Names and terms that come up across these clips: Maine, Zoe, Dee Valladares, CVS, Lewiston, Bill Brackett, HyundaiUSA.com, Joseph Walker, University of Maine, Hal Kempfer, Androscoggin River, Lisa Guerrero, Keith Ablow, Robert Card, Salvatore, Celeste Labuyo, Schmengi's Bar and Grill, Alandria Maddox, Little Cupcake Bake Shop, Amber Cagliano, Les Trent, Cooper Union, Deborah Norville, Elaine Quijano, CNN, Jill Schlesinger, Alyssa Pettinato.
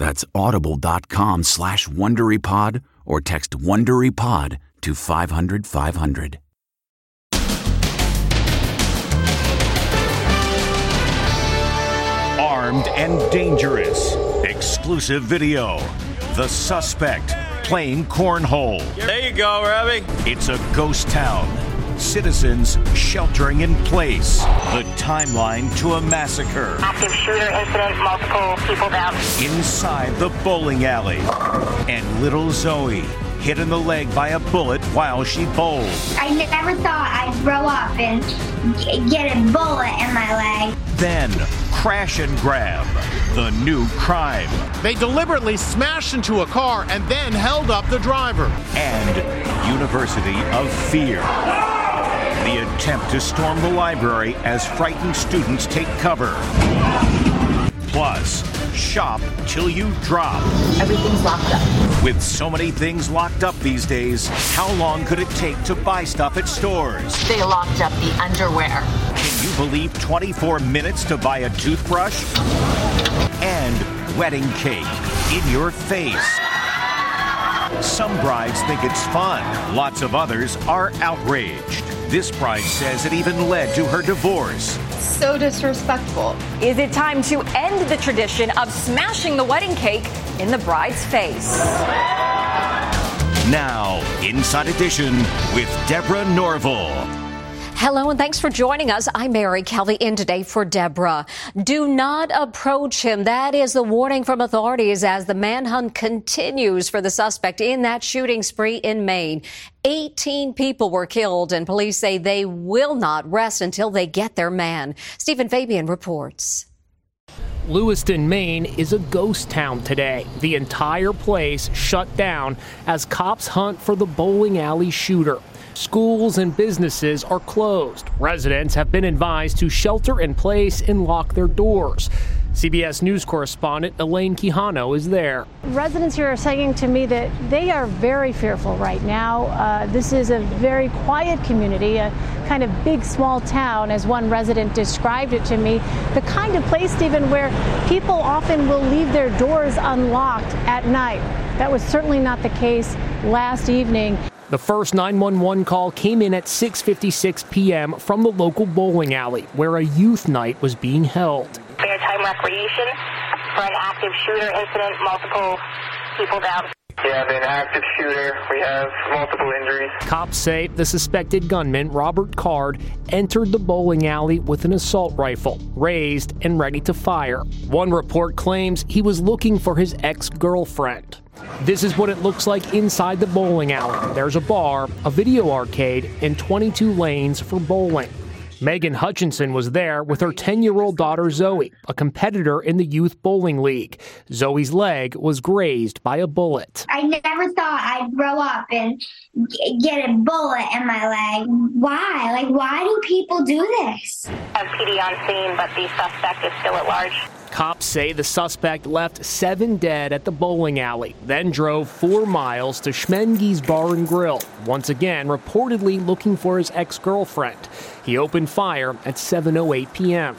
That's audible.com/WonderyPod or text WonderyPod to 500-500. Armed and dangerous. Exclusive video. The suspect playing cornhole. There you go, Robbie. It's a ghost town. Citizens sheltering in place. The timeline to a massacre. Active shooter incident, multiple people down. Inside the bowling alley. And little Zoe hit in the leg by a bullet while she bowled. I never thought I'd grow up and get a bullet in my leg. Then, crash and grab, the new crime. They deliberately smashed into a car and then held up the driver. And University of Fear. The attempt to storm the library as frightened students take cover. Plus, shop till you drop. Everything's locked up. With so many things locked up these days, how long could it take to buy stuff at stores? They locked up the underwear. Can you believe 24 minutes to buy a toothbrush? And wedding cake in your face. Some brides think it's fun. Lots of others are outraged. This bride says it even led to her divorce. So disrespectful. Is it time to end the tradition of smashing the wedding cake in the bride's face? Now, Inside Edition with Deborah Norville. Hello, and thanks for joining us. I'm Mary Kelly in today for Deborah. Do not approach him. That is the warning from authorities as the manhunt continues for the suspect in that shooting spree in Maine. 18 people were killed, and police say they will not rest until they get their man. Stephen Fabian reports. Lewiston, Maine is a ghost town today. The entire place shut down as cops hunt for the bowling alley shooter. Schools and businesses are closed. Residents have been advised to shelter in place and lock their doors. CBS News correspondent Elaine Quijano is there. Residents here are saying to me that they are very fearful right now. This is a very quiet community, a kind of big, small town, as one resident described it to me. The kind of place, Stephen, where people often will leave their doors unlocked at night. That was certainly not the case last evening. The first 911 call came in at 6:56 p.m. from the local bowling alley where a youth night was being held. Fairtime recreation for an active shooter incident, multiple people down. We have an active shooter. We have multiple injuries. Cops say the suspected gunman, Robert Card, entered the bowling alley with an assault rifle, raised and ready to fire. One report claims he was looking for his ex-girlfriend. This is what it looks like inside the bowling alley. There's a bar, a video arcade, and 22 lanes for bowling. Megan Hutchinson was there with her 10-year-old daughter Zoe, a competitor in the youth bowling league. Zoe's leg was grazed by a bullet. I never thought I'd grow up and get a bullet in my leg. Why? Why do people do this? A PD on scene, but the suspect is still at large. Cops say the suspect left 7 dead at the bowling alley, then drove 4 miles to Schmengi's Bar and Grill, once again reportedly looking for his ex-girlfriend. He opened fire at 7:08 p.m.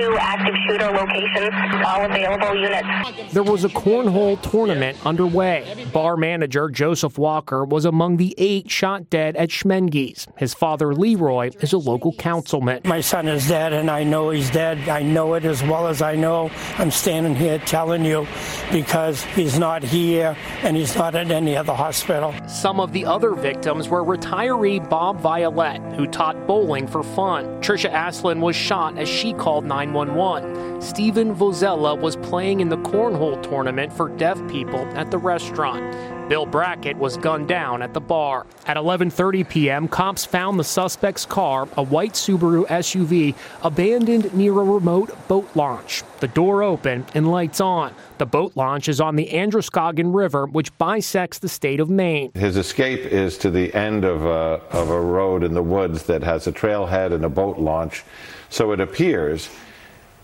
2 active shooter locations, all available units. There was a cornhole tournament underway. Bar manager Joseph Walker was among the 8 shot dead at Schmengi's. His father, Leroy, is a local councilman. My son is dead, and I know he's dead. I know it as well as I know I'm standing here telling you, because he's not here and he's not at any other hospital. Some of the other victims were retiree Bob Violette, who taught bowling for fun. Tricia Aslin was shot as she called 911. Steven Vozella was playing in the cornhole tournament for deaf people at the restaurant. Bill Brackett was gunned down at the bar. At 11:30 p.m., cops found the suspect's car, a white Subaru SUV, abandoned near a remote boat launch. The door open and lights on. The boat launch is on the Androscoggin River, which bisects the state of Maine. His escape is to the end of a road in the woods that has a trailhead and a boat launch. So it appears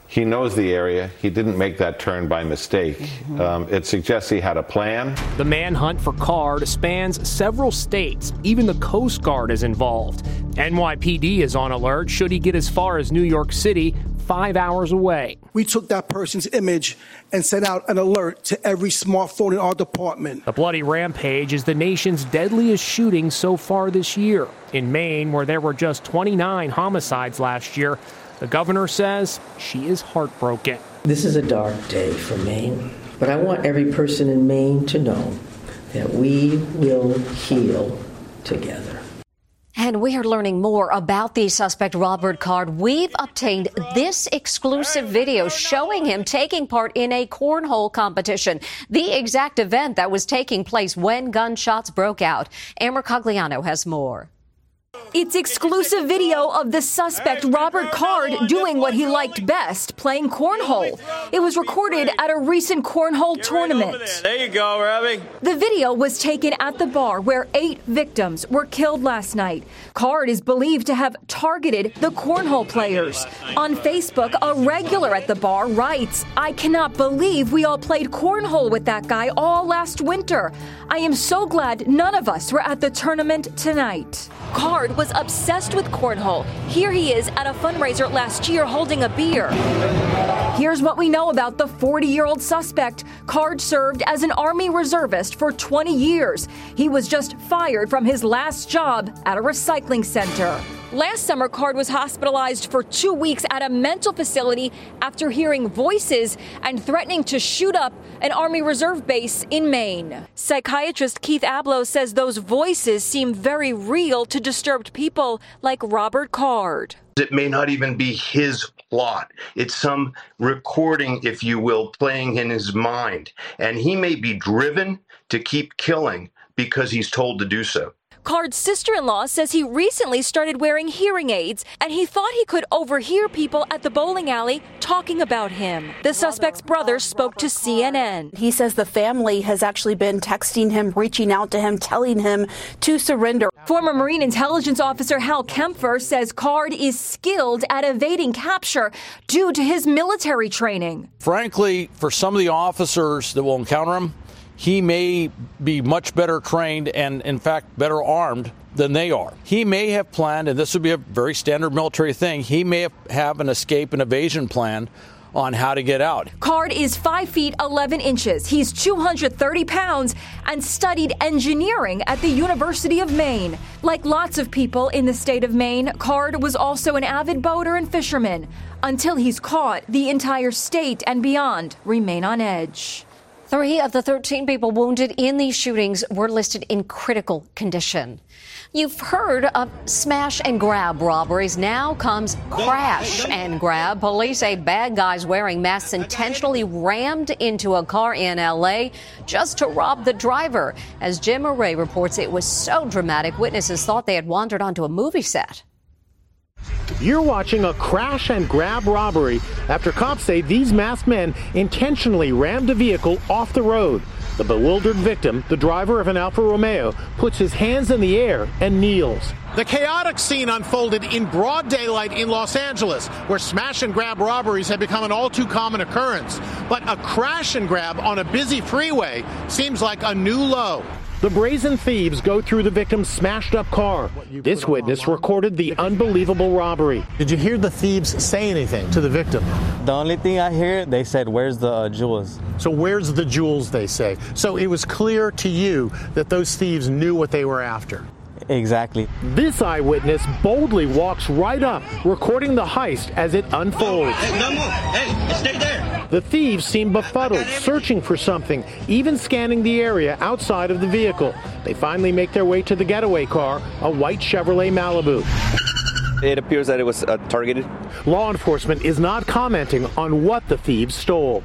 he knows the area. He didn't make that turn by mistake. It suggests he had a plan. The manhunt for Card spans several states. Even the Coast Guard is involved. NYPD is on alert should he get as far as New York City, 5 hours away. We took that person's image and sent out an alert to every smartphone in our department. The bloody rampage is the nation's deadliest shooting so far this year. In Maine, where there were just 29 homicides last year, the governor says she is heartbroken. This is a dark day for Maine, but I want every person in Maine to know that we will heal together. And we are learning more about the suspect, Robert Card. We've obtained this exclusive video showing him taking part in a cornhole competition, the exact event that was taking place when gunshots broke out. Amber Cagliano has more. It's exclusive video of the suspect, Robert Card, doing what he liked best, playing cornhole. It was recorded at a recent cornhole tournament. There you go, Robbie. The video was taken at the bar where 8 victims were killed last night. Card is believed to have targeted the cornhole players. On Facebook, a regular at the bar writes, "I cannot believe we all played cornhole with that guy all last winter. I am so glad none of us were at the tournament tonight." Card was obsessed with cornhole. Here he is at a fundraiser last year holding a beer. Here's what we know about the 40-year-old suspect. Card served as an Army reservist for 20 years. He was just fired from his last job at a recycling center. Last summer, Card was hospitalized for 2 weeks at a mental facility after hearing voices and threatening to shoot up an Army Reserve base in Maine. Psychiatrist Keith Ablow says those voices seem very real to disturbed people like Robert Card. It may not even be his plot. It's some recording, if you will, playing in his mind. And he may be driven to keep killing because he's told to do so. Card's sister-in-law says he recently started wearing hearing aids, and he thought he could overhear people at the bowling alley talking about him. The suspect's brother spoke to CNN. He says the family has actually been texting him, reaching out to him, telling him to surrender. Former Marine Intelligence Officer Hal Kempfer says Card is skilled at evading capture due to his military training. Frankly, for some of the officers that will encounter him, he may be much better trained and, in fact, better armed than they are. He may have planned, and this would be a very standard military thing, he may have an escape and evasion plan on how to get out. Card is 5 feet, 11 inches. He's 230 pounds and studied engineering at the University of Maine. Like lots of people in the state of Maine, Card was also an avid boater and fisherman. Until he's caught, the entire state and beyond remain on edge. 3 of the 13 people wounded in these shootings were listed in critical condition. You've heard of smash and grab robberies. Now comes crash and grab. Police say bad guys wearing masks intentionally rammed into a car in LA just to rob the driver. As Jim Murray reports, it was so dramatic, witnesses thought they had wandered onto a movie set. You're watching a crash and grab robbery after cops say these masked men intentionally rammed a vehicle off the road. The bewildered victim, the driver of an Alfa Romeo, puts his hands in the air and kneels. The chaotic scene unfolded in broad daylight in Los Angeles, where smash and grab robberies have become an all too common occurrence. But a crash and grab on a busy freeway seems like a new low. The brazen thieves go through the victim's smashed-up car. This witness recorded the unbelievable robbery. Did you hear the thieves say anything to the victim? The only thing I hear, they said, "Where's the jewels?" So where's the jewels, they say. So it was clear to you that those thieves knew what they were after. Exactly. This eyewitness boldly walks right up, recording the heist as it unfolds. Hey, no more. Hey, stay there. The thieves seem befuddled, searching for something, even scanning the area outside of the vehicle. They finally make their way to the getaway car, a white Chevrolet Malibu. It appears that it was targeted. Law enforcement is not commenting on what the thieves stole.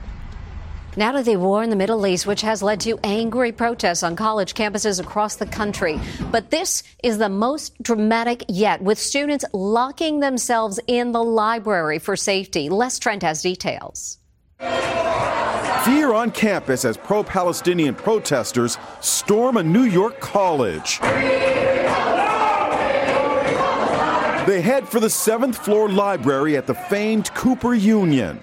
Now to the war in the Middle East, which has led to angry protests on college campuses across the country. But this is the most dramatic yet, with students locking themselves in the library for safety. Les Trent has details. Fear on campus as pro-Palestinian protesters storm a New York college. They head for the 7th-floor library at the famed Cooper Union.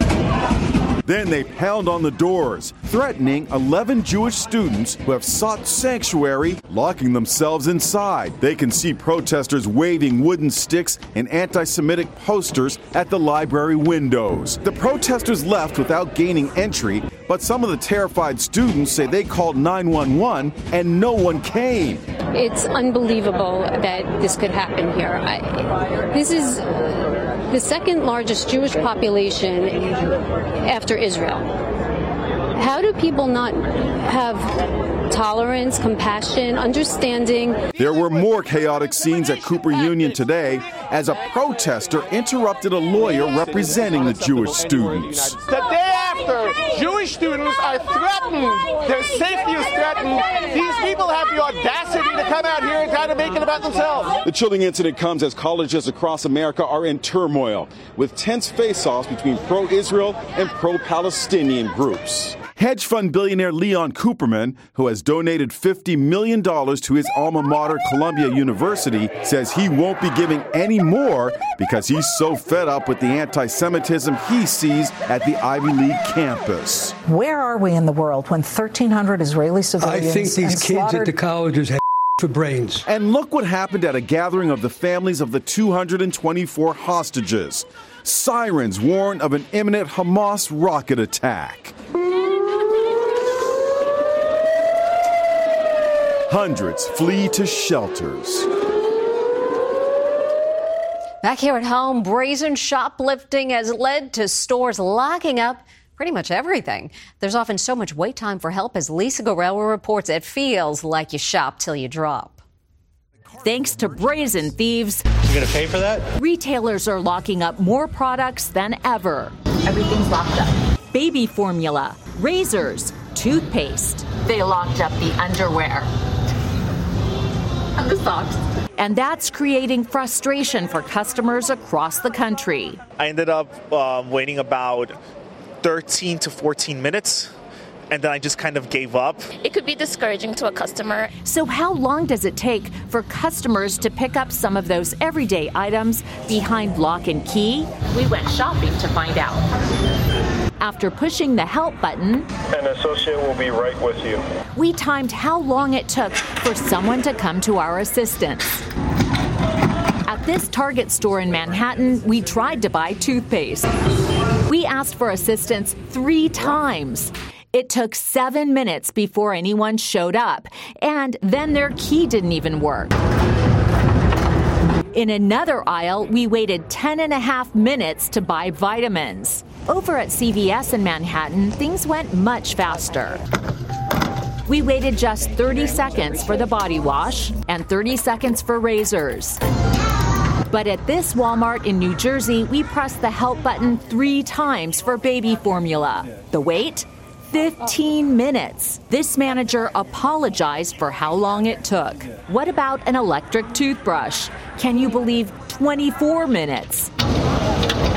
Then they pound on the doors, threatening 11 Jewish students who have sought sanctuary, locking themselves inside. They can see protesters waving wooden sticks and anti-Semitic posters at the library windows. The protesters left without gaining entry, but some of the terrified students say they called 911 and no one came. It's unbelievable that this could happen here. This is the second largest Jewish population after Israel. How do people not have tolerance, compassion, understanding? There were more chaotic scenes at Cooper Union today as a protester interrupted a lawyer representing the Jewish students. The day after, Jewish students are threatened. Their safety is threatened. These people have the audacity to come out here and try to make it about themselves. The chilling incident comes as colleges across America are in turmoil, with tense face-offs between pro-Israel and pro-Palestinian groups. Hedge fund billionaire Leon Cooperman, who has donated $50 million to his alma mater, Columbia University, says he won't be giving any more because he's so fed up with the anti-Semitism he sees at the Ivy League campus. Where are we in the world when 1,300 Israeli civilians... I think these kids at the colleges have for brains. And look what happened at a gathering of the families of the 224 hostages. Sirens warn of an imminent Hamas rocket attack. Hundreds flee to shelters. Back here at home, brazen shoplifting has led to stores locking up pretty much everything. There's often so much wait time for help, as Lisa Guerrero reports. It feels like you shop till you drop. Thanks to brazen thieves, you're gonna pay for that? Retailers are locking up more products than ever. Everything's locked up. Baby formula, razors, toothpaste. They locked up the underwear. And the socks. And that's creating frustration for customers across the country. I ended up waiting about 13 to 14 minutes, and then I just kind of gave up. It could be discouraging to a customer. So how long does it take for customers to pick up some of those everyday items behind lock and key? We went shopping to find out. After pushing the help button, an associate will be right with you. We timed how long it took for someone to come to our assistance. At this Target store in Manhattan, we tried to buy toothpaste. We asked for assistance 3 times. It took 7 minutes before anyone showed up, and then their key didn't even work. In another aisle, we waited 10 and a half minutes to buy vitamins. Over at CVS in Manhattan, things went much faster. We waited just 30 seconds for the body wash and 30 seconds for razors. But at this Walmart in New Jersey, we pressed the help button 3 times for baby formula. The wait, 15 minutes. This manager apologized for how long it took. What about an electric toothbrush? Can you believe 24 minutes?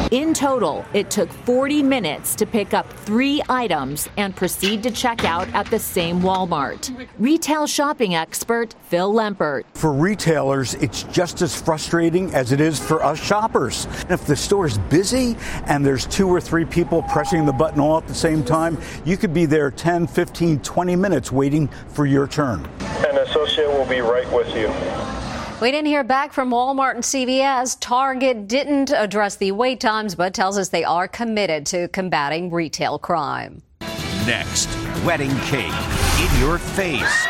In total, it took 40 minutes to pick up 3 items and proceed to check out at the same Walmart. Retail shopping expert Phil Lempert. For retailers, it's just as frustrating as it is for us shoppers. If the store's busy and there's 2 or 3 people pressing the button all at the same time, you could be there 10, 15, 20 minutes waiting for your turn. An associate will be right with you. We didn't hear back from Walmart and CVS. Target didn't address the wait times, but tells us they are committed to combating retail crime. Next, wedding cake in your face.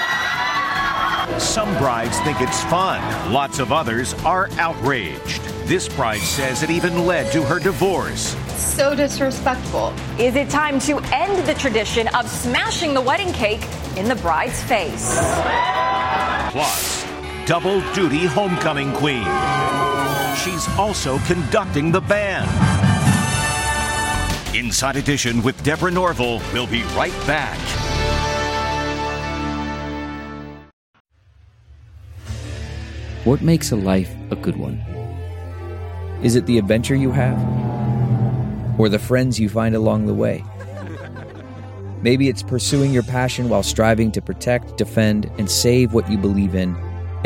Some brides think it's fun. Lots of others are outraged. This bride says it even led to her divorce. So disrespectful. Is it time to end the tradition of smashing the wedding cake in the bride's face? Plus, double duty homecoming queen. She's also conducting the band. Inside Edition with Deborah Norville. We'll be right back. What makes a life a good one? Is it the adventure you have? Or the friends you find along the way? Maybe it's pursuing your passion while striving to protect, defend, and save what you believe in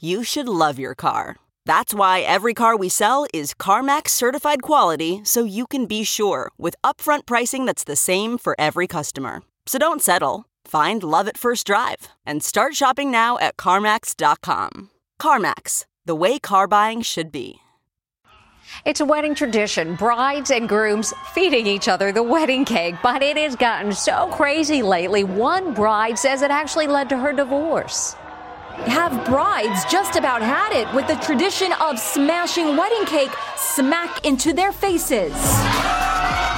You should love your car. That's why every car we sell is CarMax certified quality, so you can be sure with upfront pricing that's the same for every customer. So don't settle. Find love at first drive and start shopping now at CarMax.com. CarMax, the way car buying should be. It's a wedding tradition, brides and grooms feeding each other the wedding cake, but it has gotten so crazy lately. One bride says it actually led to her divorce. Have brides just about had it with the tradition of smashing wedding cake smack into their faces.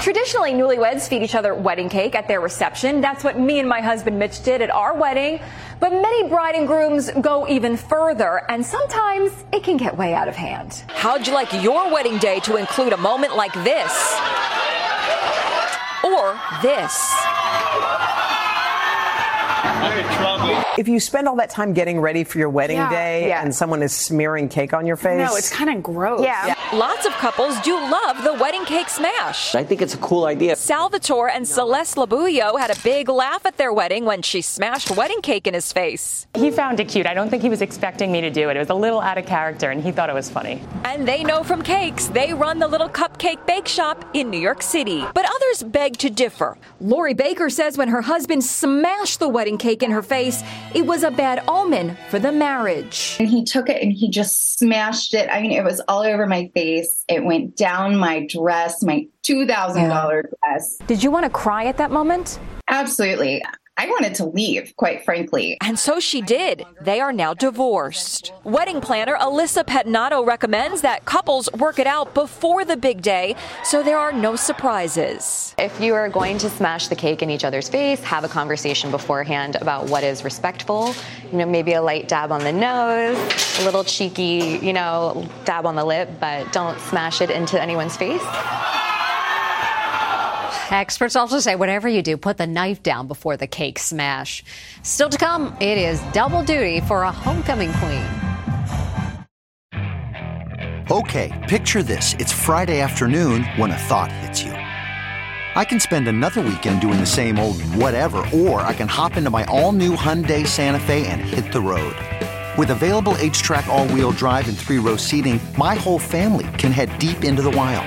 Traditionally, newlyweds feed each other wedding cake at their reception. That's what me and my husband Mitch did at our wedding. But many bride and grooms go even further, and sometimes it can get way out of hand. How'd you like your wedding day to include a moment like this? Or this? If you spend all that time getting ready for your wedding day and someone is smearing cake on your face. No, it's kind of gross. Yeah. Lots of couples do love the wedding cake smash. I think it's a cool idea. Salvatore and Celeste Labuyo had a big laugh at their wedding when she smashed wedding cake in his face. He found it cute. I don't think he was expecting me to do it. It was a little out of character, and he thought it was funny. And they know from cakes. They run the Little Cupcake Bake Shop in New York City. But others beg to differ. Lori Baker says when her husband smashed the wedding cake in her face, it was a bad omen for the marriage. And he took it and he just smashed it. I mean, it was all over my face. It went down my dress, my $2,000 dress. Did you want to cry at that moment? Absolutely. I wanted to leave, quite frankly. And so she did. They are now divorced. Wedding planner Alyssa Pettinato recommends that couples work it out before the big day so there are no surprises. If you are going to smash the cake in each other's face, have a conversation beforehand about what is respectful. You know, maybe a light dab on the nose, a little cheeky, you know, dab on the lip, but don't smash it into anyone's face. Experts also say whatever you do, put the knife down before the cake smash. Still to come, it is double duty for a homecoming queen. Okay, picture this. It's Friday afternoon when a thought hits you. I can spend another weekend doing the same old whatever, or I can hop into my all-new Hyundai Santa Fe and hit the road. With available H-Track all-wheel drive and 3-row seating, my whole family can head deep into the wild.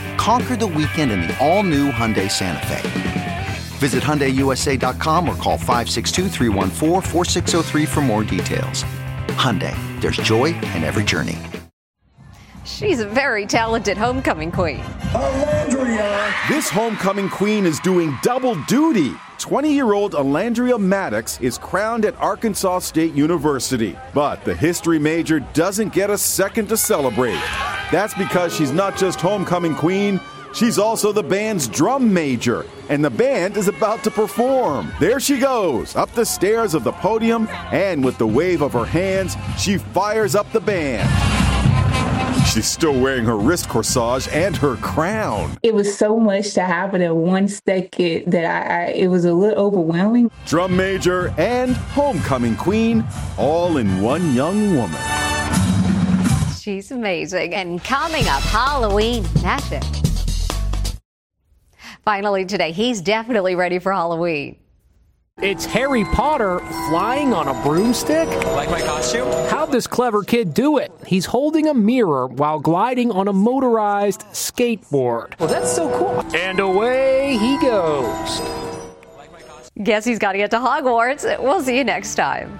Conquer the weekend in the all-new Hyundai Santa Fe. Visit HyundaiUSA.com or call 562-314-4603 for more details. Hyundai, there's joy in every journey. She's a very talented homecoming queen. This homecoming queen is doing double duty. 20-year-old Alandria Maddox is crowned at Arkansas State University. But the history major doesn't get a second to celebrate. That's because she's not just homecoming queen, she's also the band's drum major. And the band is about to perform. There she goes, up the stairs of the podium, and with the wave of her hands, she fires up the band. She's still wearing her wrist corsage and her crown. It was so much to happen in 1 second that it was a little overwhelming. Drum major and homecoming queen, all in one young woman. She's amazing. And coming up, Halloween magic. Finally today, he's definitely ready for Halloween. It's Harry Potter flying on a broomstick? Like my costume? How'd this clever kid do it? He's holding a mirror while gliding on a motorized skateboard. Well, that's so cool. And away he goes. Guess he's got to get to Hogwarts. We'll see you next time.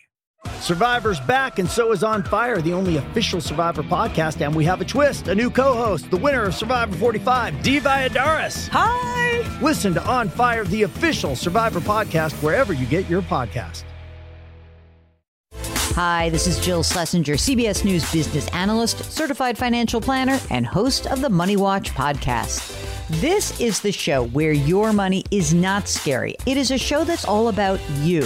Survivor's back, and so is On Fire, the only official Survivor podcast. And we have a twist, a new co-host, the winner of Survivor 45, Dee Valladares. Hi! Listen to On Fire, the official Survivor podcast, wherever you get your podcast. Hi, this is Jill Schlesinger, CBS News business analyst, certified financial planner, and host of the Money Watch podcast. This is the show where your money is not scary. It is a show that's all about you.